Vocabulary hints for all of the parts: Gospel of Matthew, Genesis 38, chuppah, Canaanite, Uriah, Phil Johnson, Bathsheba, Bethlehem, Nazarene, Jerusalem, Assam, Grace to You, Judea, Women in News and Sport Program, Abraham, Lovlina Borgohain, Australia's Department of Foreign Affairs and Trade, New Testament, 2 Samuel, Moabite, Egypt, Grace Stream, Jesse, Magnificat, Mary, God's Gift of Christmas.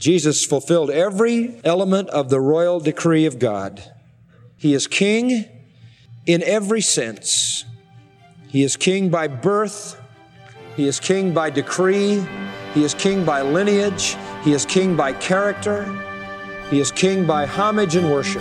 Jesus fulfilled every element of the royal decree of God. He is king in every sense. He is king by birth. He is king by decree. He is king by lineage. He is king by character. He is king by homage and worship.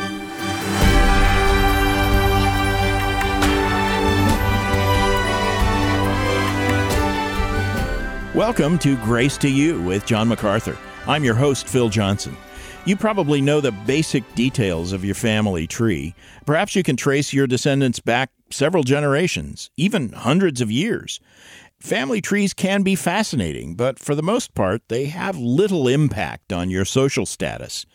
Welcome to Grace to You with John MacArthur. I'm your host, Phil Johnson. You probably know the basic details of your family tree. Perhaps you can trace your descendants back several generations, even hundreds of years. Family trees can be fascinating, but for the most part, they have little impact on your social status.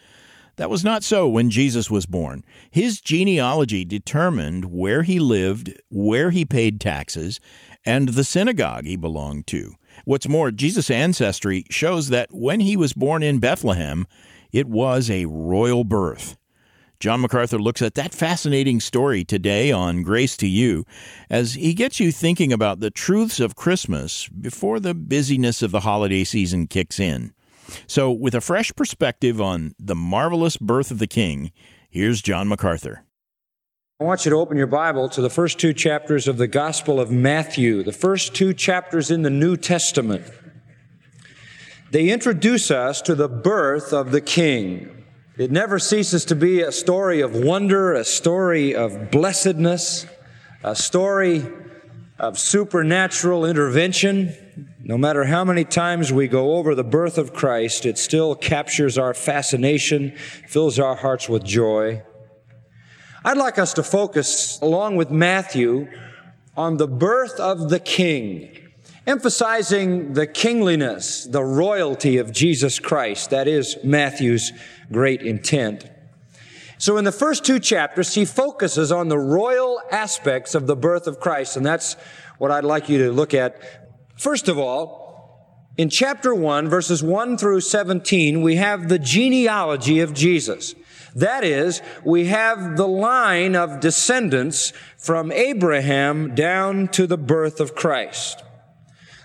That was not so when Jesus was born. His genealogy determined where he lived, where he paid taxes, and the synagogue he belonged to. What's more, Jesus' ancestry shows that when he was born in Bethlehem, it was a royal birth. John MacArthur looks at that fascinating story today on Grace to You as he gets you thinking about the truths of Christmas before the busyness of the holiday season kicks in. So, with a fresh perspective on the marvelous birth of the King, here's John MacArthur. I want you to open your Bible to the first two chapters of the Gospel of Matthew, the first two chapters in the New Testament. They introduce us to the birth of the King. It never ceases to be a story of wonder, a story of blessedness, a story of supernatural intervention. No matter how many times we go over the birth of Christ, it still captures our fascination, fills our hearts with joy. I'd like us to focus, along with Matthew, on the birth of the King, emphasizing the kingliness, the royalty of Jesus Christ. That is Matthew's great intent. So in the first two chapters, he focuses on the royal aspects of the birth of Christ, and that's what I'd like you to look at. First of all, in chapter 1, verses 1 through 17, we have the genealogy of Jesus. That is, we have the line of descendants from Abraham down to the birth of Christ.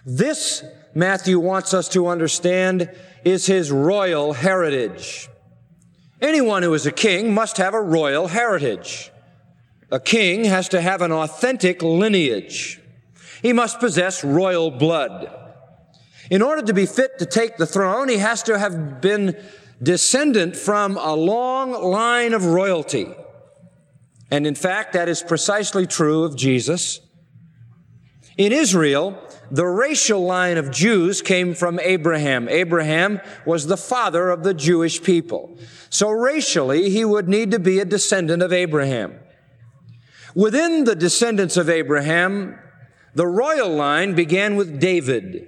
This, Matthew wants us to understand, is his royal heritage. Anyone who is a king must have a royal heritage. A king has to have an authentic lineage. He must possess royal blood. In order to be fit to take the throne, he has to have been descendant from a long line of royalty. And in fact, that is precisely true of Jesus. In Israel, the racial line of Jews came from Abraham. Abraham was the father of the Jewish people. So racially, he would need to be a descendant of Abraham. Within the descendants of Abraham, the royal line began with David.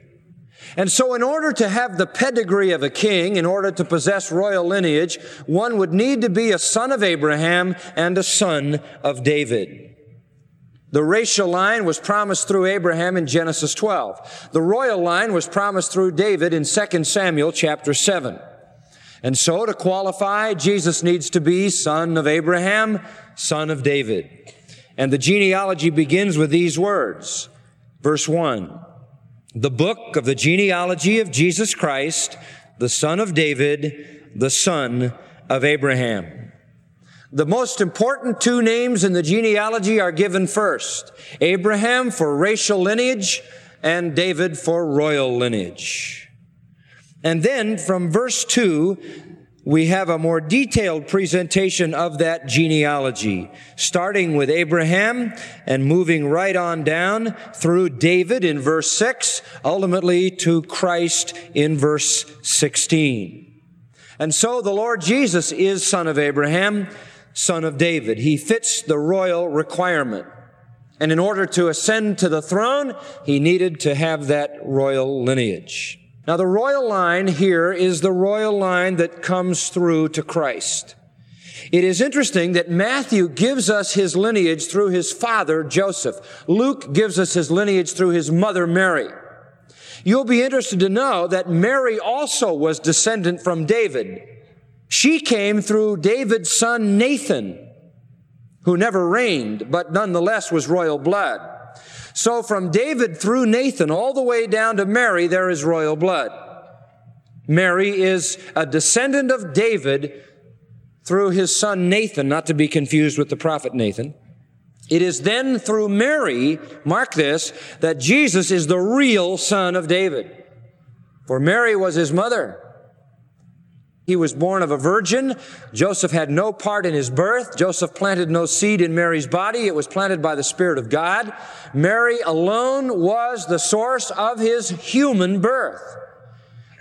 And so in order to have the pedigree of a king, in order to possess royal lineage, one would need to be a son of Abraham and a son of David. The racial line was promised through Abraham in Genesis 12. The royal line was promised through David in 2 Samuel chapter 7. And so to qualify, Jesus needs to be son of Abraham, son of David. And the genealogy begins with these words. Verse 1, the book of the genealogy of Jesus Christ, the son of David, the son of Abraham. The most important two names in the genealogy are given first. Abraham for racial lineage and David for royal lineage. And then from verse 2, we have a more detailed presentation of that genealogy, starting with Abraham and moving right on down through David in verse 6, ultimately to Christ in verse 16. And so the Lord Jesus is son of Abraham, son of David. He fits the royal requirement. And in order to ascend to the throne, he needed to have that royal lineage. Now, the royal line here is the royal line that comes through to Christ. It is interesting that Matthew gives us his lineage through his father, Joseph. Luke gives us his lineage through his mother, Mary. You'll be interested to know that Mary also was descendant from David. She came through David's son Nathan, who never reigned, but nonetheless was royal blood. So from David through Nathan all the way down to Mary, there is royal blood. Mary is a descendant of David through his son Nathan, not to be confused with the prophet Nathan. It is then through Mary, mark this, that Jesus is the real son of David. For Mary was his mother. He was born of a virgin. Joseph had no part in his birth. Joseph planted no seed in Mary's body. It was planted by the Spirit of God. Mary alone was the source of his human birth.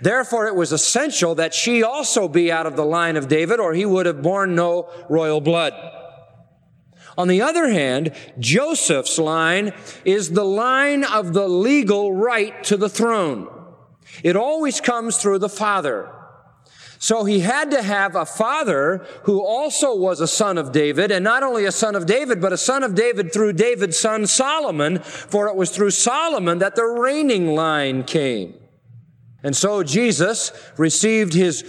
Therefore, it was essential that she also be out of the line of David, or he would have borne no royal blood. On the other hand, Joseph's line is the line of the legal right to the throne. It always comes through the father. So he had to have a father who also was a son of David, and not only a son of David, but a son of David through David's son Solomon, for it was through Solomon that the reigning line came. And so Jesus received his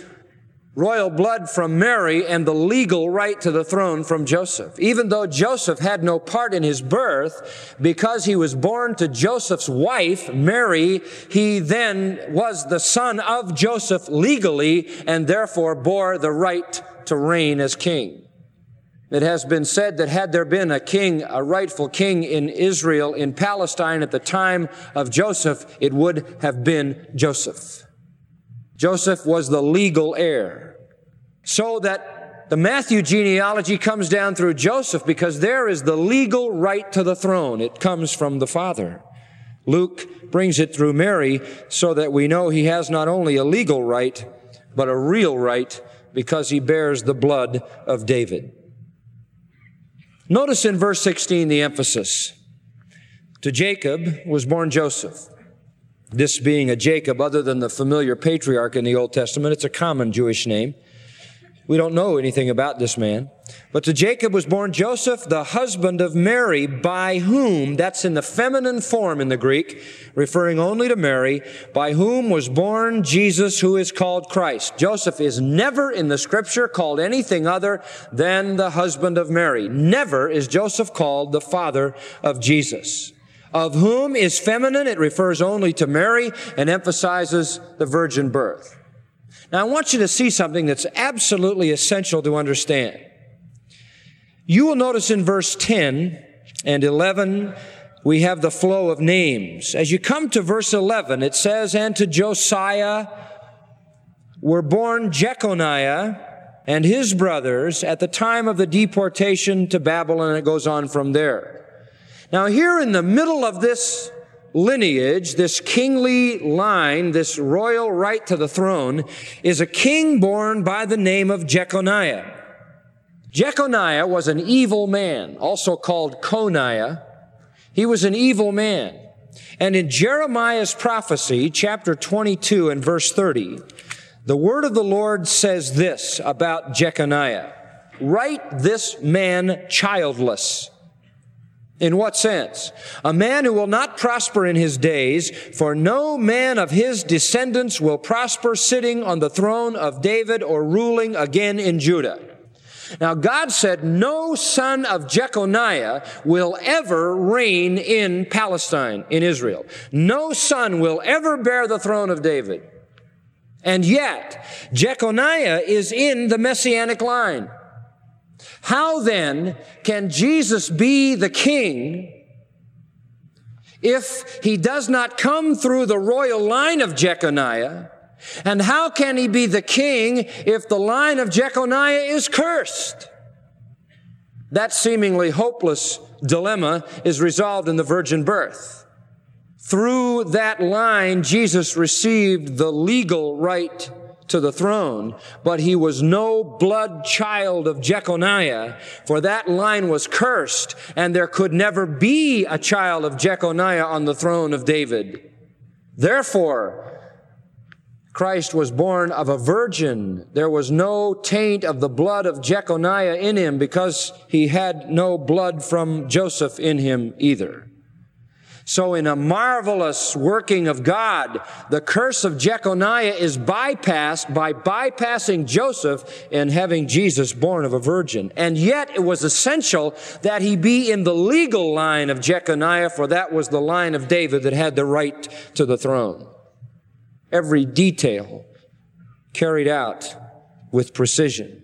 royal blood from Mary and the legal right to the throne from Joseph. Even though Joseph had no part in his birth, because he was born to Joseph's wife, Mary, he then was the son of Joseph legally and therefore bore the right to reign as king. It has been said that had there been a king, a rightful king in Israel, in Palestine at the time of Joseph, it would have been Joseph. Joseph was the legal heir, so that the Matthew genealogy comes down through Joseph because there is the legal right to the throne. It comes from the Father. Luke brings it through Mary so that we know he has not only a legal right, but a real right because he bears the blood of David. Notice in verse 16 the emphasis. To Jacob was born Joseph. This being a Jacob, other than the familiar patriarch in the Old Testament, it's a common Jewish name. We don't know anything about this man. But to Jacob was born Joseph, the husband of Mary, by whom, that's in the feminine form in the Greek, referring only to Mary, by whom was born Jesus, who is called Christ. Joseph is never in the Scripture called anything other than the husband of Mary. Never is Joseph called the father of Jesus. Of whom is feminine, it refers only to Mary and emphasizes the virgin birth. Now, I want you to see something that's absolutely essential to understand. You will notice in verse 10 and 11, we have the flow of names. As you come to verse 11, it says, and to Josiah were born Jeconiah and his brothers at the time of the deportation to Babylon, and it goes on from there. Now, here in the middle of this lineage, this kingly line, this royal right to the throne, is a king born by the name of Jeconiah. Jeconiah was an evil man, also called Coniah. He was an evil man. And in Jeremiah's prophecy, chapter 22 and verse 30, the word of the Lord says this about Jeconiah: write this man childless. In what sense? A man who will not prosper in his days, for no man of his descendants will prosper sitting on the throne of David or ruling again in Judah. Now, God said no son of Jeconiah will ever reign in Palestine, in Israel. No son will ever bear the throne of David. And yet, Jeconiah is in the Messianic line. How then can Jesus be the king if he does not come through the royal line of Jeconiah? And how can he be the king if the line of Jeconiah is cursed? That seemingly hopeless dilemma is resolved in the virgin birth. Through that line, Jesus received the legal right to the throne, but he was no blood child of Jeconiah, for that line was cursed, and there could never be a child of Jeconiah on the throne of David. Therefore, Christ was born of a virgin. There was no taint of the blood of Jeconiah in him because he had no blood from Joseph in him either. So in a marvelous working of God, the curse of Jeconiah is bypassed by bypassing Joseph and having Jesus born of a virgin. And yet it was essential that he be in the legal line of Jeconiah, for that was the line of David that had the right to the throne. Every detail carried out with precision.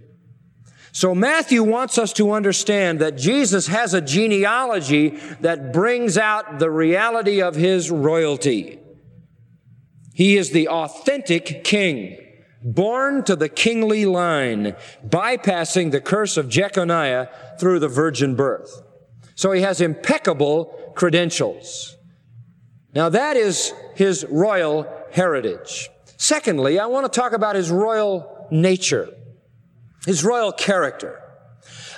So Matthew wants us to understand that Jesus has a genealogy that brings out the reality of his royalty. He is the authentic king, born to the kingly line, bypassing the curse of Jeconiah through the virgin birth. So he has impeccable credentials. Now that is his royal heritage. Secondly, I want to talk about his royal nature, his royal character.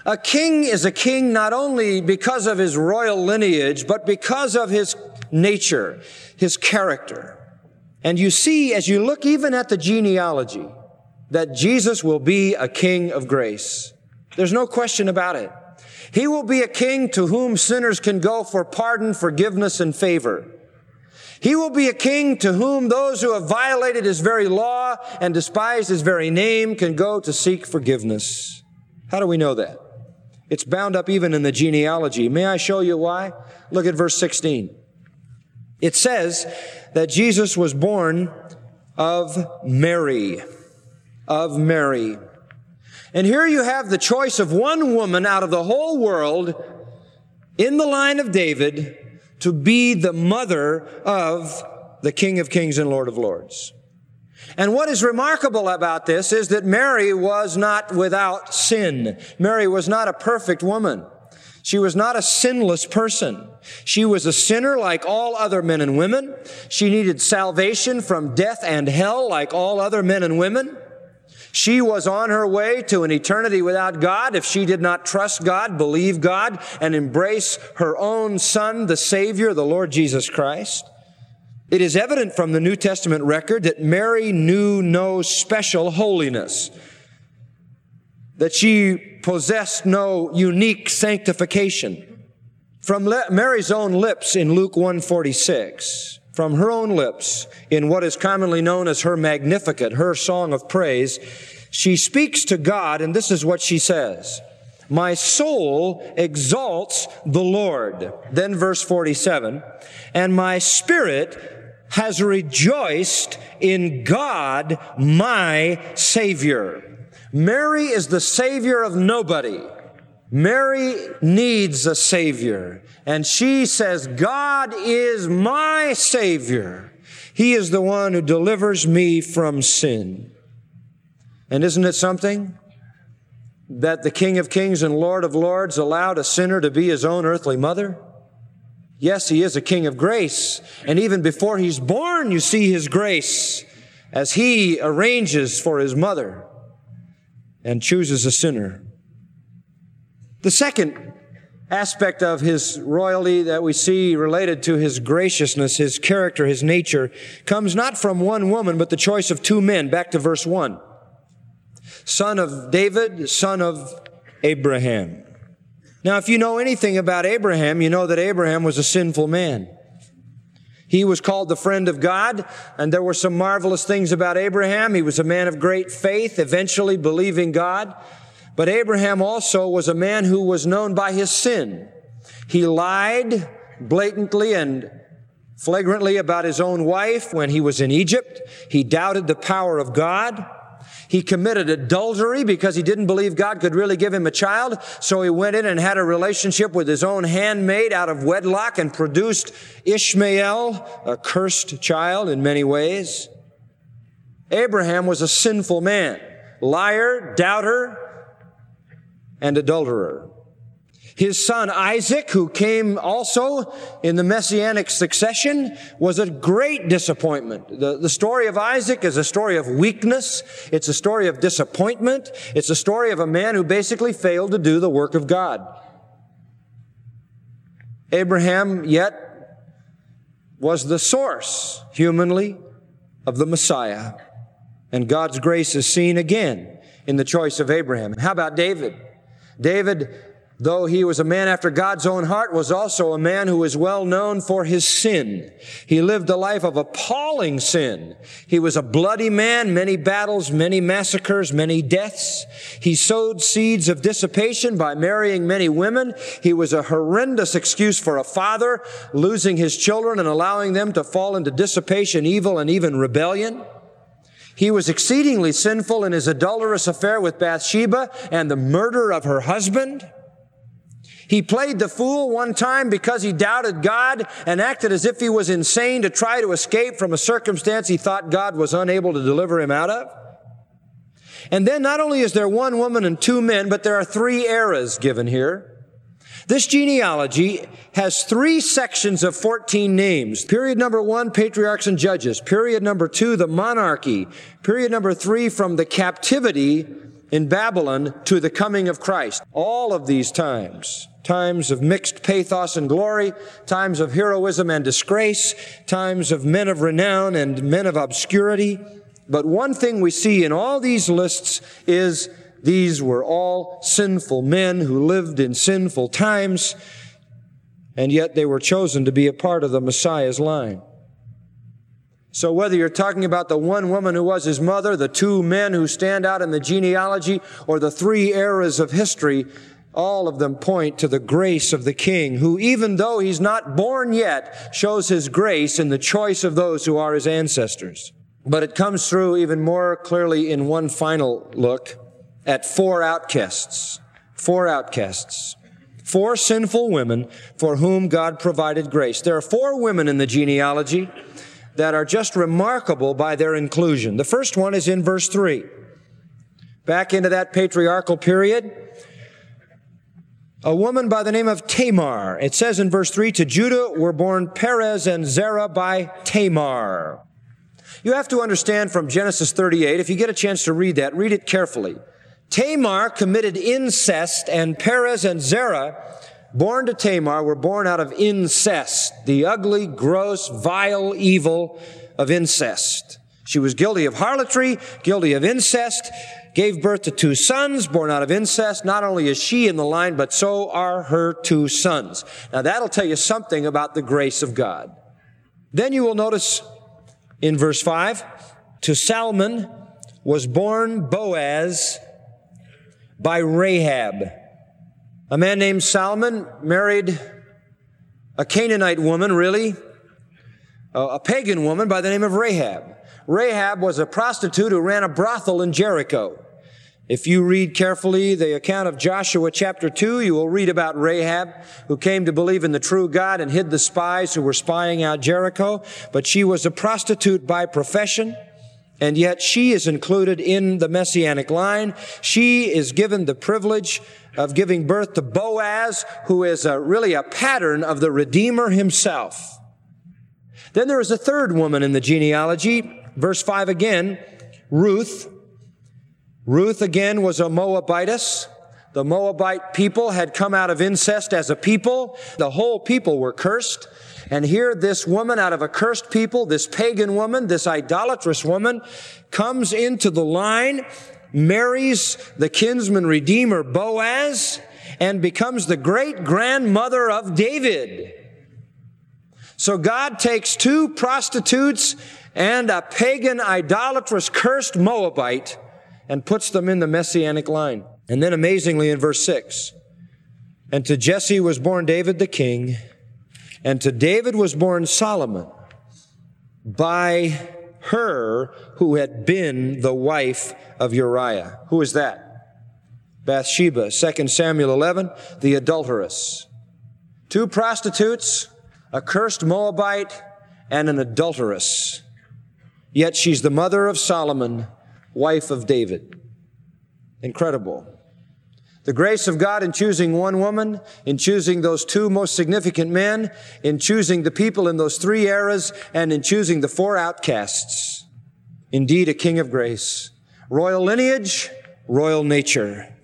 A king is a king not only because of his royal lineage, but because of his nature, his character. And you see, as you look even at the genealogy, that Jesus will be a king of grace. There's no question about it. He will be a king to whom sinners can go for pardon, forgiveness, and favor. He will be a king to whom those who have violated his very law and despised his very name can go to seek forgiveness. How do we know that? It's bound up even in the genealogy. May I show you why? Look at verse 16. It says that Jesus was born of Mary. And here you have the choice of one woman out of the whole world in the line of David to be the mother of the King of Kings and Lord of Lords. And what is remarkable about this is that Mary was not without sin. Mary was not a perfect woman. She was not a sinless person. She was a sinner like all other men and women. She needed salvation from death and hell like all other men and women. She was on her way to an eternity without God if she did not trust God, believe God, and embrace her own Son, the Savior, the Lord Jesus Christ. It is evident from the New Testament record that Mary knew no special holiness, that she possessed no unique sanctification. From Mary's own lips in Luke 1:46, from her own lips in what is commonly known as her Magnificat, her song of praise, she speaks to God, and this is what she says: "My soul exalts the Lord." Then verse 47, "And my spirit has rejoiced in God, my Savior." Mary is the savior of nobody. Mary needs a savior. And she says, God is my savior. He is the one who delivers me from sin. And isn't it something that the King of Kings and Lord of Lords allowed a sinner to be his own earthly mother? Yes, he is a king of grace. And even before he's born, you see his grace as he arranges for his mother and chooses a sinner. The second aspect of his royalty that we see related to his graciousness, his character, his nature, comes not from one woman, but the choice of two men. Back to verse 1. Son of David, son of Abraham. Now, if you know anything about Abraham, you know that Abraham was a sinful man. He was called the friend of God, and there were some marvelous things about Abraham. He was a man of great faith, eventually believing God. But Abraham also was a man who was known by his sin. He lied blatantly and flagrantly about his own wife when he was in Egypt. He doubted the power of God. He committed adultery because he didn't believe God could really give him a child. So he went in and had a relationship with his own handmaid out of wedlock and produced Ishmael, a cursed child in many ways. Abraham was a sinful man, liar, doubter, and adulterer. His son Isaac, who came also in the messianic succession, was a great disappointment. The story of Isaac is a story of weakness. It's a story of disappointment. It's a story of a man who basically failed to do the work of God. Abraham, yet, was the source, humanly, of the Messiah. And God's grace is seen again in the choice of Abraham. How about David? David, though he was a man after God's own heart, was also a man who was well known for his sin. He lived a life of appalling sin. He was a bloody man, many battles, many massacres, many deaths. He sowed seeds of dissipation by marrying many women. He was a horrendous excuse for a father, losing his children and allowing them to fall into dissipation, evil, and even rebellion. He was exceedingly sinful in his adulterous affair with Bathsheba and the murder of her husband. He played the fool one time because he doubted God and acted as if he was insane to try to escape from a circumstance he thought God was unable to deliver him out of. And then not only is there one woman and two men, but there are three eras given here. This genealogy has three sections of 14 names. Period number 1, patriarchs and judges. Period number 2, the monarchy. Period number 3, from the captivity in Babylon to the coming of Christ. All of these times, times of mixed pathos and glory, times of heroism and disgrace, times of men of renown and men of obscurity. But one thing we see in all these lists is these were all sinful men who lived in sinful times, and yet they were chosen to be a part of the Messiah's line. So whether you're talking about the one woman who was his mother, the two men who stand out in the genealogy, or the three eras of history, all of them point to the grace of the King, who, even though he's not born yet, shows his grace in the choice of those who are his ancestors. But it comes through even more clearly in one final look at four outcasts, four sinful women for whom God provided grace. There are four women in the genealogy that are just remarkable by their inclusion. The first one is in verse 3. Back into that patriarchal period, a woman by the name of Tamar. It says in verse 3, to Judah were born Perez and Zerah by Tamar. You have to understand from Genesis 38, if you get a chance to read that, read it carefully. Tamar committed incest, and Perez and Zerah, born to Tamar, were born out of incest, the ugly, gross, vile evil of incest. She was guilty of harlotry, guilty of incest, gave birth to two sons born out of incest. Not only is she in the line, but so are her two sons. Now that'll tell you something about the grace of God. Then you will notice in verse 5, to Salmon was born Boaz by Rahab. A man named Salmon married a Canaanite woman, a pagan woman by the name of Rahab. Rahab was a prostitute who ran a brothel in Jericho. If you read carefully the account of Joshua chapter 2, you will read about Rahab, who came to believe in the true God and hid the spies who were spying out Jericho. But she was a prostitute by profession, and yet she is included in the Messianic line. She is given the privilege of giving birth to Boaz, who is really a pattern of the Redeemer himself. Then there is a third woman in the genealogy. Verse 5 again, Ruth. Ruth, again, was a Moabitess. The Moabite people had come out of incest as a people. The whole people were cursed. And here this woman out of a cursed people, this pagan woman, this idolatrous woman, comes into the line, marries the kinsman redeemer Boaz, and becomes the great-grandmother of David. So God takes two prostitutes and a pagan, idolatrous, cursed Moabite and puts them in the Messianic line. And then amazingly in verse 6, and to Jesse was born David the king, and to David was born Solomon by her who had been the wife of Uriah. Who is that? Bathsheba, 2 Samuel 11, the adulteress. Two prostitutes, a cursed Moabite, and an adulteress. Yet she's the mother of Solomon, wife of David. Incredible. The grace of God in choosing one woman, in choosing those two most significant men, in choosing the people in those three eras, and in choosing the four outcasts. Indeed, a king of grace. Royal lineage, royal nature.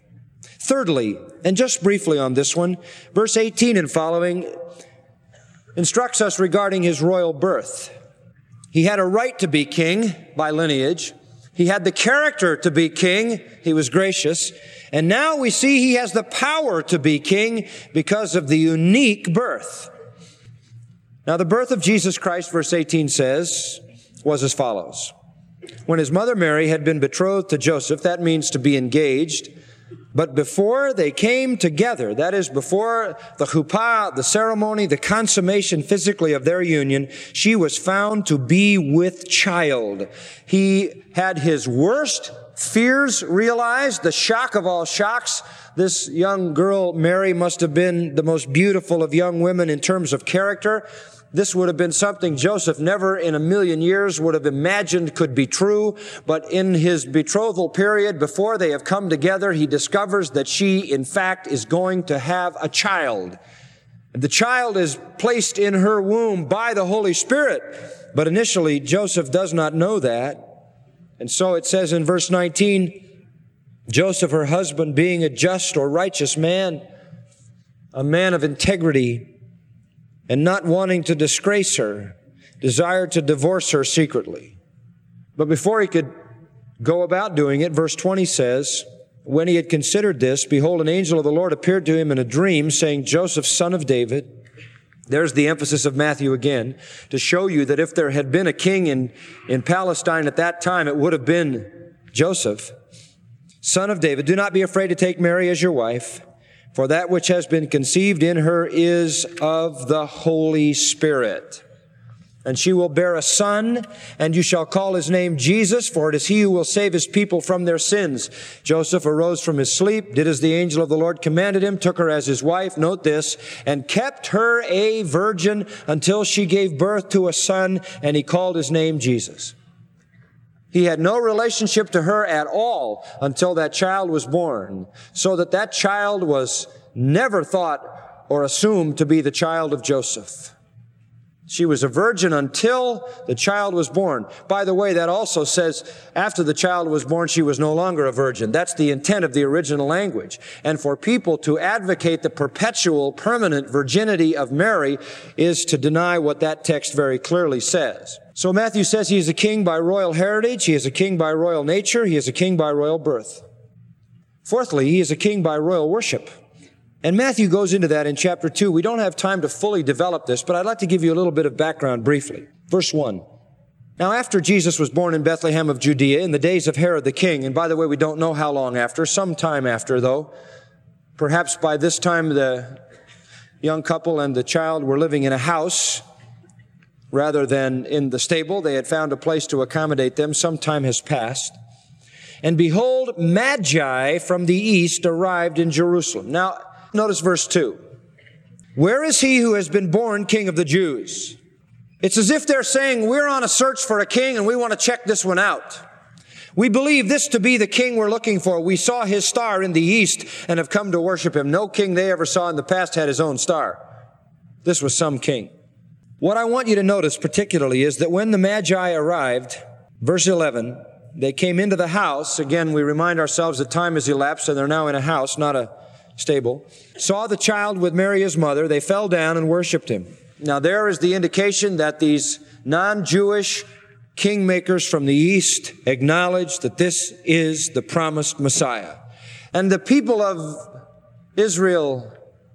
Thirdly, and just briefly on this one, verse 18 and following instructs us regarding his royal birth. He had a right to be king by lineage. He had the character to be king. He was gracious. And now we see he has the power to be king because of the unique birth. Now, the birth of Jesus Christ, verse 18 says, was as follows. When his mother Mary had been betrothed to Joseph, that means to be engaged, But before they came together, that is, before the chuppah, the ceremony, the consummation physically of their union, she was found to be with child. He had his worst fears realized, the shock of all shocks. This young girl, Mary, must have been the most beautiful of young women in terms of character. This would have been something Joseph never in a million years would have imagined could be true, but in his betrothal period, before they have come together, he discovers that she, in fact, is going to have a child. The child is placed in her womb by the Holy Spirit, but initially Joseph does not know that. And so it says in verse 19, Joseph, her husband, being a just or righteous man, a man of integrity, and not wanting to disgrace her, desired to divorce her secretly. But before he could go about doing it, verse 20 says, when he had considered this, behold, an angel of the Lord appeared to him in a dream, saying, Joseph, son of David. There's the emphasis of Matthew again, to show you that if there had been a king in Palestine at that time, it would have been Joseph. Son of David, do not be afraid to take Mary as your wife, for that which has been conceived in her is of the Holy Spirit. And she will bear a son, and you shall call his name Jesus, for it is he who will save his people from their sins. Joseph arose from his sleep, did as the angel of the Lord commanded him, took her as his wife, note this, and kept her a virgin until she gave birth to a son, and he called his name Jesus. He had no relationship to her at all until that child was born, so that child was never thought or assumed to be the child of Joseph. She was a virgin until the child was born. By the way, that also says after the child was born, she was no longer a virgin. That's the intent of the original language. And for people to advocate the perpetual, permanent virginity of Mary is to deny what that text very clearly says. So Matthew says he is a king by royal heritage, he is a king by royal nature, he is a king by royal birth. Fourthly, he is a king by royal worship. And Matthew goes into that in chapter 2. We don't have time to fully develop this, but I'd like to give you a little bit of background briefly. Verse 1. Now after Jesus was born in Bethlehem of Judea in the days of Herod the king, and by the way, we don't know how long after, some time after though, perhaps by this time the young couple and the child were living in a house rather than in the stable. They had found a place to accommodate them. Some time has passed. And behold, Magi from the east arrived in Jerusalem. Now, notice verse 2. Where is he who has been born king of the Jews? It's as if they're saying, we're on a search for a king and we want to check this one out. We believe this to be the king we're looking for. We saw his star in the east and have come to worship him. No king they ever saw in the past had his own star. This was some king. What I want you to notice particularly is that when the Magi arrived, verse 11, they came into the house. Again, we remind ourselves that time has elapsed and they're now in a house, not a stable. Saw the child with Mary, his mother. They fell down and worshiped him. Now there is the indication that these non-Jewish kingmakers from the east acknowledge that this is the promised Messiah. And the people of Israel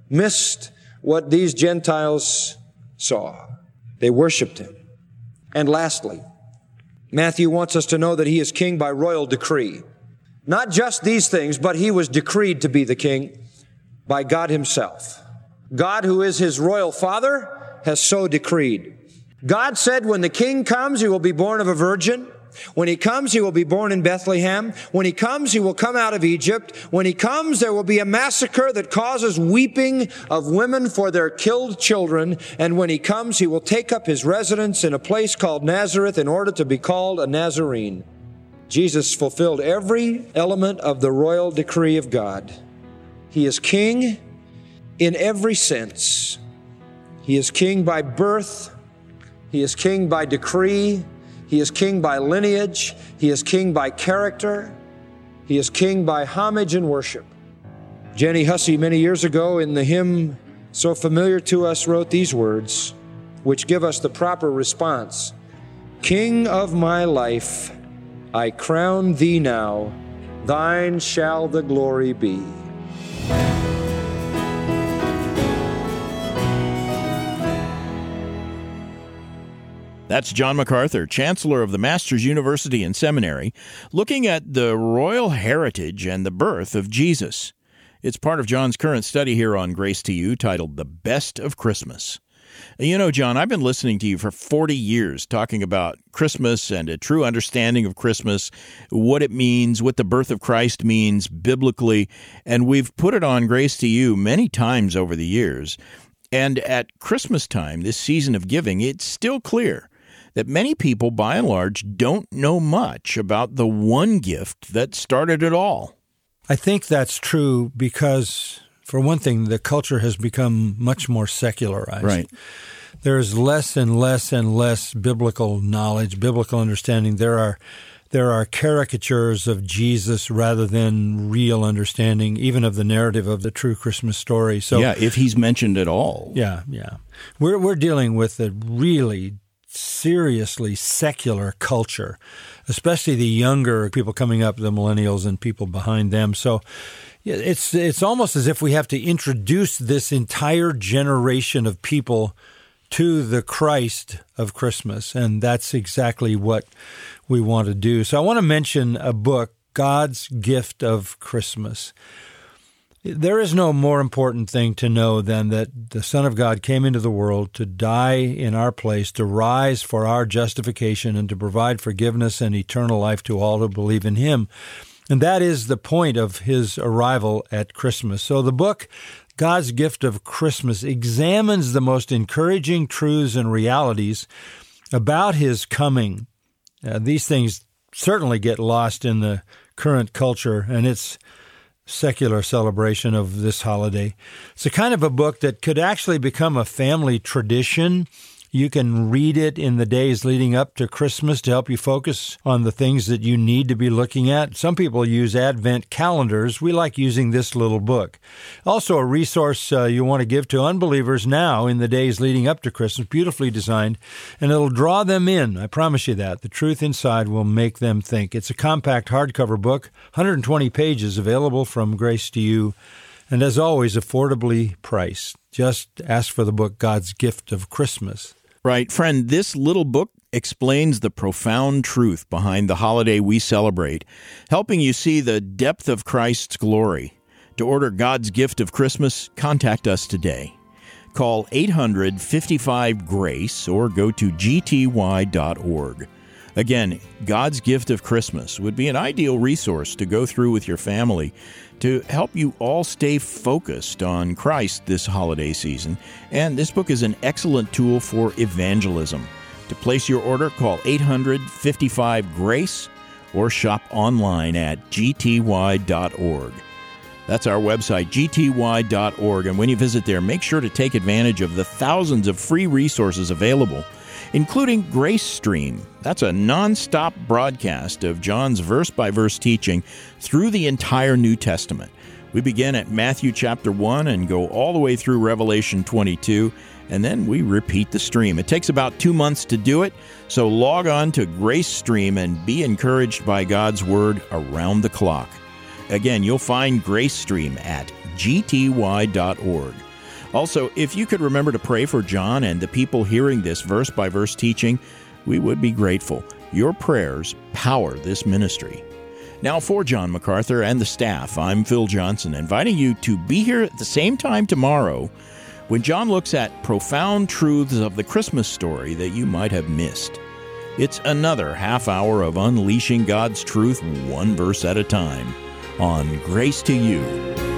missed what these Gentiles saw. They worshiped him. And lastly, Matthew wants us to know that he is king by royal decree. Not just these things, but he was decreed to be the king by God himself. God, who is his royal father, has so decreed. God said when the king comes, he will be born of a virgin. When he comes, he will be born in Bethlehem. When he comes, he will come out of Egypt. When he comes, there will be a massacre that causes weeping of women for their killed children. And when he comes, he will take up his residence in a place called Nazareth in order to be called a Nazarene. Jesus fulfilled every element of the royal decree of God. He is king in every sense. He is king by birth. He is king by decree. He is king by lineage. He is king by character. He is king by homage and worship. Jenny Hussey, many years ago, in the hymn so familiar to us, wrote these words, which give us the proper response. King of my life, I crown thee now. Thine shall the glory be. That's John MacArthur, Chancellor of the Masters University and Seminary, looking at the royal heritage and the birth of Jesus. It's part of John's current study here on Grace to You, titled The Best of Christmas. You know, John, I've been listening to you for 40 years talking about Christmas and a true understanding of Christmas, what it means, what the birth of Christ means biblically, and we've put it on Grace to You many times over the years. And at Christmas time, this season of giving, it's still clear that many people, by and large, don't know much about the one gift that started it all. I think that's true because, for one thing, the culture has become much more secularized. Right. There's less and less and less biblical knowledge, biblical understanding. There are caricatures of Jesus rather than real understanding, even of the narrative of the true Christmas story. So, yeah, if he's mentioned at all. Yeah. We're dealing with a really seriously secular culture, especially the younger people coming up, the millennials and people behind them. So it's almost as if we have to introduce this entire generation of people to the Christ of Christmas, and that's exactly what we want to do. So I want to mention a book, God's Gift of Christmas. There is no more important thing to know than that the Son of God came into the world to die in our place, to rise for our justification, and to provide forgiveness and eternal life to all who believe in Him. And that is the point of His arrival at Christmas. So the book, God's Gift of Christmas, examines the most encouraging truths and realities about His coming. These things certainly get lost in the current culture, and it's secular celebration of this holiday. It's a kind of a book that could actually become a family tradition. You can read it in the days leading up to Christmas to help you focus on the things that you need to be looking at. Some people use Advent calendars. We like using this little book. Also a resource you want to give to unbelievers now in the days leading up to Christmas, beautifully designed, and it'll draw them in. I promise you that. The truth inside will make them think. It's a compact hardcover book, 120 pages, available from Grace to You, and as always, affordably priced. Just ask for the book, God's Gift of Christmas. Right, friend, this little book explains the profound truth behind the holiday we celebrate, helping you see the depth of Christ's glory. To order God's Gift of Christmas, contact us today. Call 800-55-GRACE or go to gty.org. Again, God's Gift of Christmas would be an ideal resource to go through with your family to help you all stay focused on Christ this holiday season. And this book is an excellent tool for evangelism. To place your order, call 800-55-GRACE or shop online at gty.org. That's our website, gty.org. And when you visit there, make sure to take advantage of the thousands of free resources available, including Grace Stream. That's a non-stop broadcast of John's verse-by-verse teaching through the entire New Testament. We begin at Matthew chapter 1 and go all the way through Revelation 22, and then we repeat the stream. It takes about 2 months to do it, so log on to Grace Stream and be encouraged by God's Word around the clock. Again, you'll find Grace Stream at gty.org. Also, if you could remember to pray for John and the people hearing this verse-by-verse teaching, we would be grateful. Your prayers power this ministry. Now, for John MacArthur and the staff, I'm Phil Johnson, inviting you to be here at the same time tomorrow when John looks at profound truths of the Christmas story that you might have missed. It's another half hour of unleashing God's truth one verse at a time on Grace to You.